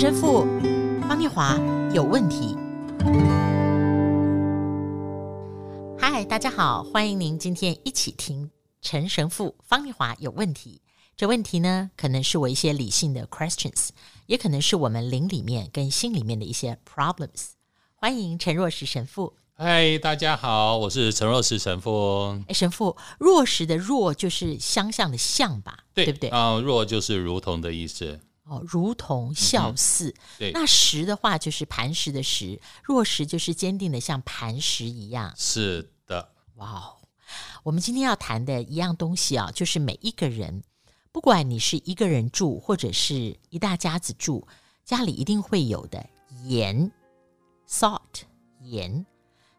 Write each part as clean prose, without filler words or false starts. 健身妇方念华有问题。嗨，大家好，欢迎您今天一起听陈神父方念华有问题。这问题呢，可能是我一些理性的 questions， 也可能是我们灵里面跟心里面的一些 problems。 欢迎陈若石神父。嗨，大家好，我是陈若石神父。神父，若石的若就是相像的像吧？ 对不对？若就是如同的意思。如同孝似、那石的话就是磐石的石，若石就是坚定的像磐石一样。是的。哇，我们今天要谈的一样东西啊，就是每一个人，不管你是一个人住或者是一大家子住，家里一定会有的盐 salt 盐。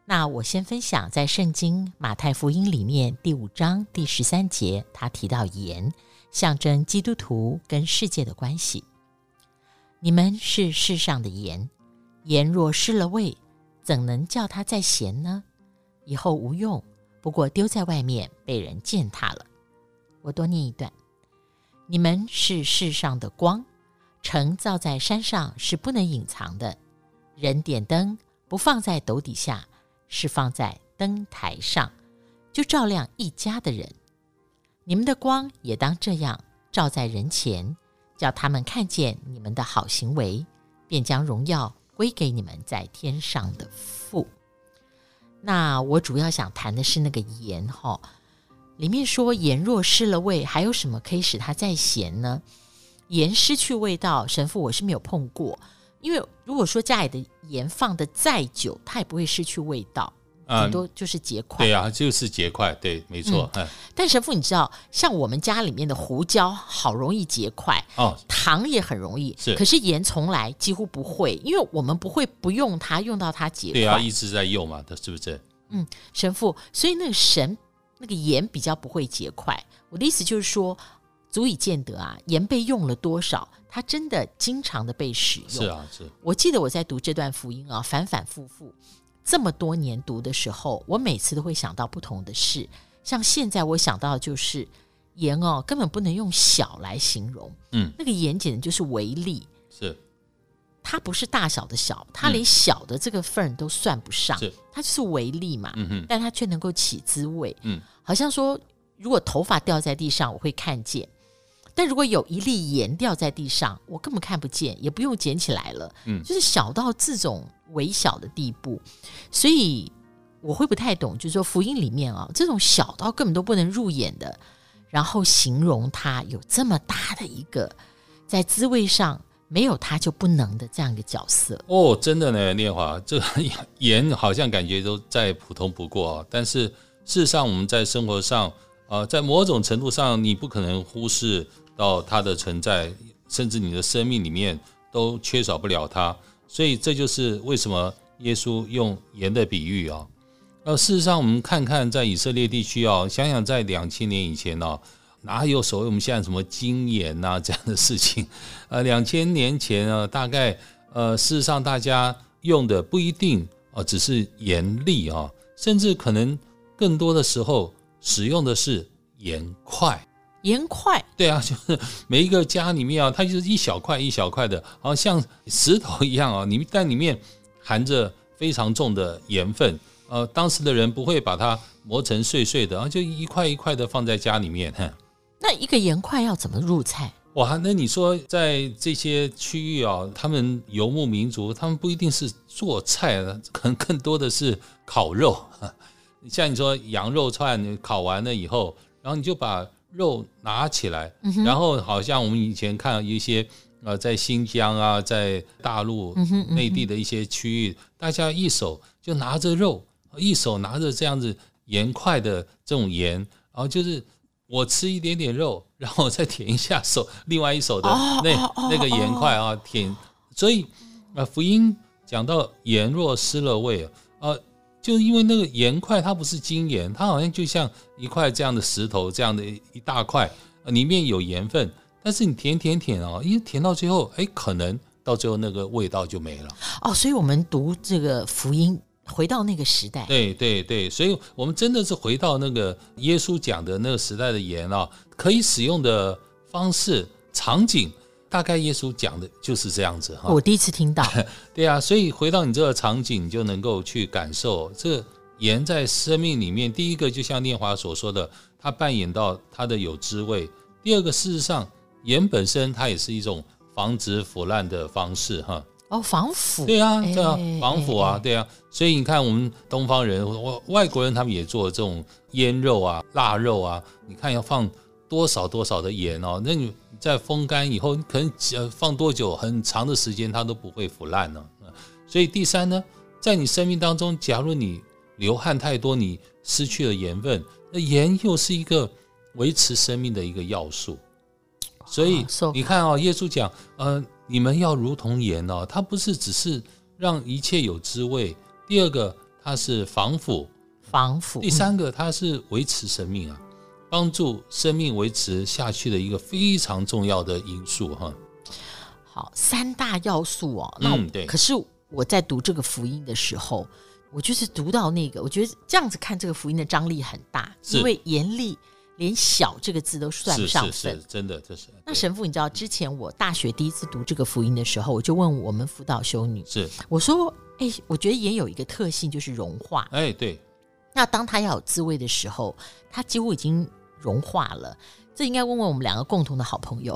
那我先分享在圣经马太福音里面5章13节，他提到盐象征基督徒跟世界的关系。你们是世上的盐，盐若失了味，怎能叫它再咸呢？以后无用，不过丢在外面被人践踏了。我多念一段。你们是世上的光，城造在山上是不能隐藏的。人点灯不放在斗底下，是放在灯台上，就照亮一家的人。你们的光也当这样照在人前，叫他们看见你们的好行为，便将荣耀归给你们在天上的父。那我主要想谈的是那个盐里面说盐若失了味，还有什么可以使它再咸呢？盐失去味道，神父我是没有碰过，因为如果说家里的盐放的再久，它也不会失去味道，很多就是结块。对啊，就是结块，对，没错。但神父你知道，像我们家里面的胡椒好容易结块，糖也很容易，可是盐从来几乎不会，因为我们不会不用它，用到它结块。对啊，一直在用嘛，是不是？神父，所以那个盐比较不会结块。我的意思就是说，足以见得啊，盐被用了多少，它真的经常的被使用。是啊，是。我记得我在读这段福音啊，反反复复这么多年读的时候，我每次都会想到不同的事。像现在我想到的就是盐根本不能用小来形容。那个盐简直就是微粒。是。它不是大小的小，它连小的这个份都算不上，它就是微粒嘛。但它却能够起滋味。好像说，如果头发掉在地上，我会看见。但如果有一粒盐掉在地上，我根本看不见，也不用捡起来了。就是小到这种微小的地步，所以我会不太懂，就是说福音里面这种小到根本都不能入眼的，然后形容它有这么大的一个在滋味上没有它就不能的这样一个角色。真的呢，念华，这个盐好像感觉都再普通不过，但是事实上我们在生活上，在某种程度上你不可能忽视到它的存在，甚至你的生命里面都缺少不了它。所以这就是为什么耶稣用盐的比喻啊。事实上我们看看在以色列地区啊，想想在2000年以前啊，哪有所谓我们现在什么精盐啊这样的事情。2000年前啊，大概事实上大家用的不一定只是盐粒啊，甚至可能更多的时候使用的是盐块。盐块，对啊，就是每一个家里面啊，它就是一小块一小块的，好像石头一样啊，但里面含着非常重的盐分。当时的人不会把它磨成碎碎的，就一块一块的放在家里面。那一个盐块要怎么入菜？哇，那你说在这些区域啊，他们游牧民族，他们不一定是做菜的，可能更多的是烤肉。像你说羊肉串烤完了以后，然后你就把肉拿起来，然后好像我们以前看一些在新疆啊，在大陆内地的一些区域，大家一手就拿着肉，一手拿着这样子盐块的这种盐，然后就是我吃一点点肉，然后我再舔一下手，另外一手的那个盐块啊舔。所以福音讲到盐若失了味，就是因为那个盐块它不是精盐，它好像就像一块这样的石头，这样的一大块，里面有盐分，但是你舔因为舔到最后，可能到最后那个味道就没了。所以我们读这个福音回到那个时代。对对对，所以我们真的是回到那个耶稣讲的那个时代的盐可以使用的方式场景，大概耶稣讲的就是这样子哈。我第一次听到。对啊，所以回到你这个场景，你就能够去感受这盐在生命里面。第一个就像念华所说的，它扮演到它的有滋味。第二个，事实上盐本身它也是一种防止腐烂的方式哈。哦，防腐。对啊，对啊，防腐啊，对啊。所以你看，我们东方人、外国人他们也做这种腌肉啊、腊肉啊，你看要放多少多少的盐哦，那你在风干以后，可能放多久，很长的时间它都不会腐烂哦。所以第三呢，在你生命当中，假如你流汗太多，你失去了盐分，那盐又是一个维持生命的一个要素。所以你看哦，耶稣讲，你们要如同盐哦，它不是只是让一切有滋味。第二个，它是防腐。第三个，它是维持生命啊，帮助生命维持下去的一个非常重要的因素哈。好，三大要素哦。那对。可是我在读这个福音的时候，我就是读到那个，我觉得这样子看这个福音的张力很大，因为严厉。连小这个字都算不上分，是真的，这是。那神父，你知道之前我大学第一次读这个福音的时候，我就问我们辅导修女，是我说，我觉得盐有一个特性就是融化，对。那当它要有滋味的时候，它几乎已经融化了。这应该问问我们两个共同的好朋友，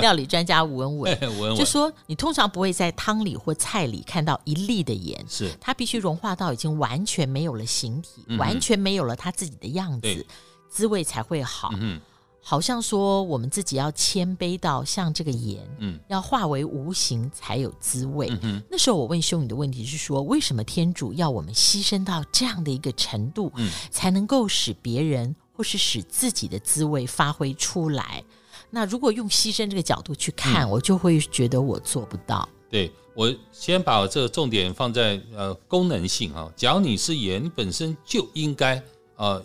料理专家吴文文，就说你通常不会在汤里或菜里看到一粒的盐，是它必须融化到已经完全没有了形体，完全没有了它自己的样子。滋味才会好，好像说我们自己要谦卑到像这个盐，要化为无形才有滋味。那时候我问修女的问题是说，为什么天主要我们牺牲到这样的一个程度，才能够使别人或是使自己的滋味发挥出来？那如果用牺牲这个角度去看，我就会觉得我做不到。对，我先把这个重点放在功能性啊，只要你是盐本身就应该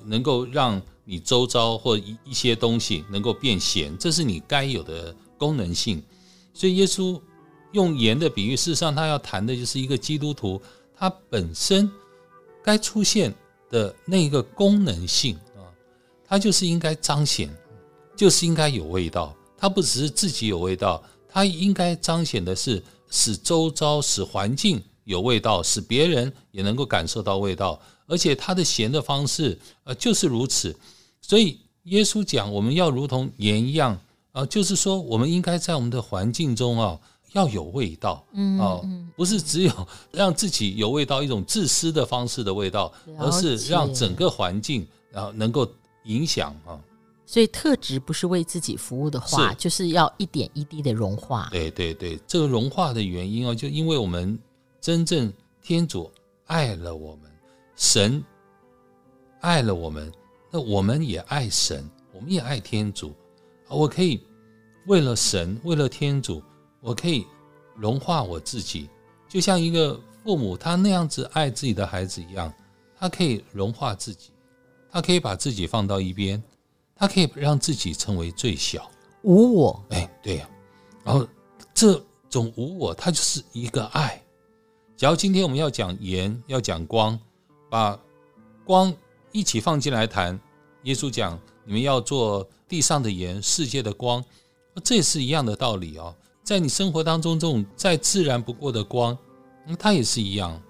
能够让你周遭或一些东西能够变咸，这是你该有的功能性。所以耶稣用盐的比喻，事实上他要谈的就是一个基督徒他本身该出现的那个功能性，他就是应该彰显，就是应该有味道。他不只是自己有味道，他应该彰显的是使周遭、使环境有味道，使别人也能够感受到味道。而且他的咸的方式就是如此。所以耶稣讲我们要如同盐一样，就是说我们应该在我们的环境中要有味道，不是只有让自己有味道一种自私的方式的味道，而是让整个环境能够影响。所以特质不是为自己服务的话，就是要一点一滴的融化。对对对，这个融化的原因就因为我们真正天主爱了我们，神爱了我们，那我们也爱神，我们也爱天主。我可以为了神，为了天主，我可以融化我自己，就像一个父母他那样子爱自己的孩子一样，他可以融化自己，他可以把自己放到一边，他可以让自己成为最小，无我。对啊，然后这种无我它就是一个爱。假如今天我们要讲盐，要讲光，把光一起放进来谈，耶稣讲你们要做地上的盐，世界的光，这也是一样的道理哦。在你生活当中，这种再自然不过的光，它也是一样。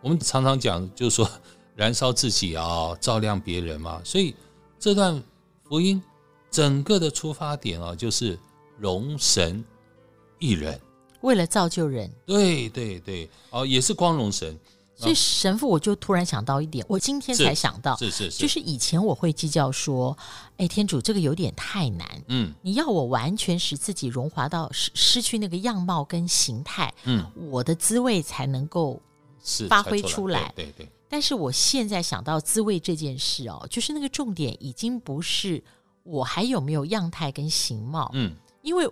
我们常常讲就是说燃烧自己照亮别人嘛。所以这段福音整个的出发点就是容神一人，为了造就人。对对对，也是光荣神。所以神父，我就突然想到一点，我今天才想到，就是以前我会计较说，天主这个有点太难，你要我完全使自己融化到失去那个样貌跟形态，我的滋味才能够发挥出来。对对。但是我现在想到滋味这件事就是那个重点已经不是我还有没有样态跟形貌，因为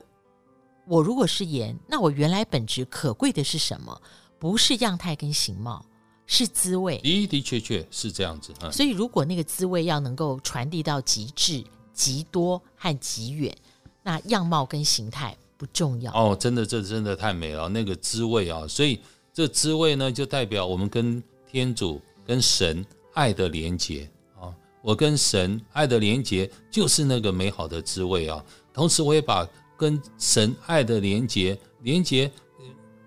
我如果是盐，那我原来本质可贵的是什么？不是样态跟形貌，是滋味。的确确是这样子。所以如果那个滋味要能够传递到极致、极多和极远，那样貌跟形态不重要。真的，这真的太美了，那个滋味所以这滋味呢，就代表我们跟天主、跟神爱的连结。我跟神爱的连结就是那个美好的滋味。同时我也把跟神爱的连结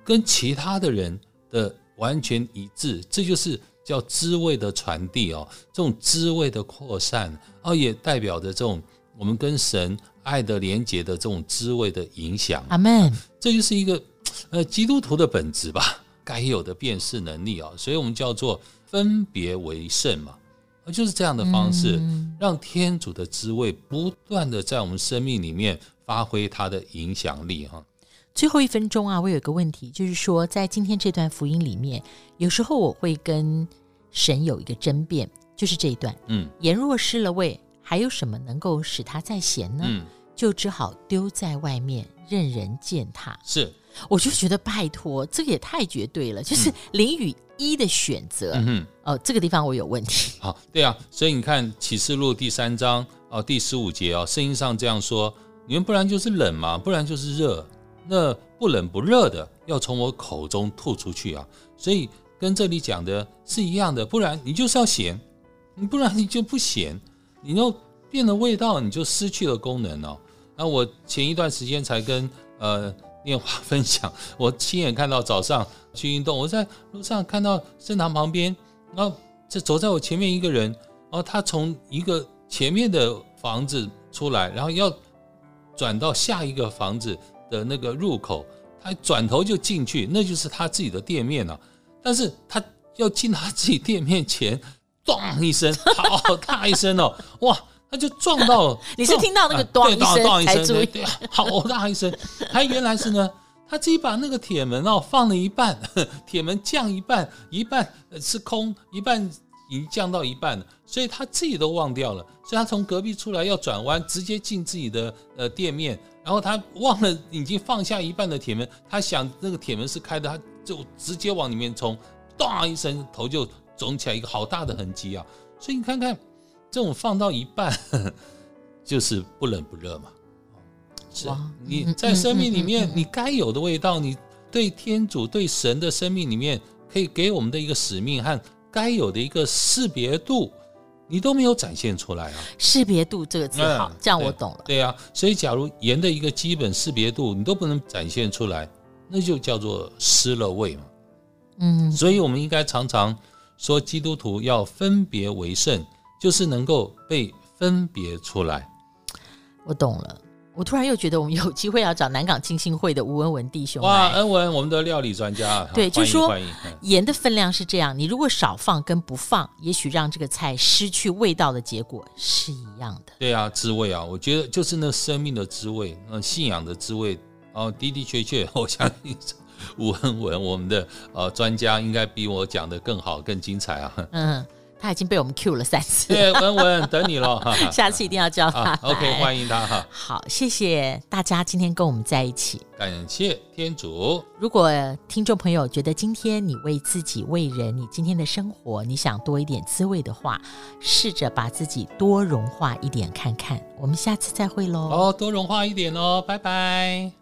跟其他的人的完全一致，这就是叫滋味的传递哦，这种滋味的扩散哦，也代表着这种我们跟神爱的连结的这种滋味的影响。阿们，这就是一个基督徒的本质吧，该有的辨识能力哦，所以我们叫做分别为圣嘛，就是这样的方式，让天主的滋味不断的在我们生命里面发挥它的影响力哈。最后一分钟啊，我有一个问题，就是说在今天这段福音里面，有时候我会跟神有一个争辩，就是这一段，盐若失了味，还有什么能够使它再咸呢？就只好丢在外面，任人践踏。是，我就觉得拜托，这个也太绝对了，就是零与一的选择。这个地方我有问题。好，对啊，所以你看启示录第3章第15节圣经上这样说：你们不然就是冷嘛，不然就是热。那不冷不热的要从我口中吐出去啊！所以跟这里讲的是一样的，不然你就是要咸，你不然你就不咸，你又变了味道，你就失去了功能哦。那我前一段时间才跟念华分享，我亲眼看到早上去运动，我在路上看到圣堂旁边，然后这走在我前面一个人，然后他从一个前面的房子出来，然后要转到下一个房子的那个入口，他转头就进去，那就是他自己的店面啊。但是他要进他自己店面前，咚一声，好大一声哦，哇！他就撞到，你是听到那个咚一声才注意，对，好大一声。他原来是呢，他自己把那个铁门放了一半，铁门降一半，一半是空，一半已经降到一半了，所以他自己都忘掉了。所以他从隔壁出来要转弯，直接进自己的店面，然后他忘了已经放下一半的铁门，他想那个铁门是开的，他就直接往里面冲，咚一声，头就肿起来一个好大的痕迹啊！所以你看看，这种放到一半就是不冷不热嘛。是，你在生命里面，你该有的味道，你对天主对神的生命里面可以给我们的一个使命和该有的一个识别度，你都没有展现出来啊。识别度这个字好，这样我懂了。对啊，所以假如盐的一个基本识别度你都不能展现出来，那就叫做失了味嘛。所以我们应该常常说基督徒要分别为圣，就是能够被分别出来。我懂了，我突然又觉得我们有机会要找南港浸信会的吴恩文弟兄来。哇，恩文，我们的料理专家。对，就是说盐的分量是这样，你如果少放跟不放，也许让这个菜失去味道的结果是一样的。对啊，滋味啊，我觉得就是那生命的滋味，信仰的滋味的确，我相信吴恩文我们的专家应该比我讲的更好更精彩啊。他已经被我们 Q 了3次。对，文文等你咯下次一定要叫他OK， 欢迎他好，谢谢大家今天跟我们在一起，感谢天主。如果听众朋友觉得今天你为自己为人你今天的生活你想多一点滋味的话，试着把自己多融化一点看看。我们下次再会咯多融化一点咯，拜拜。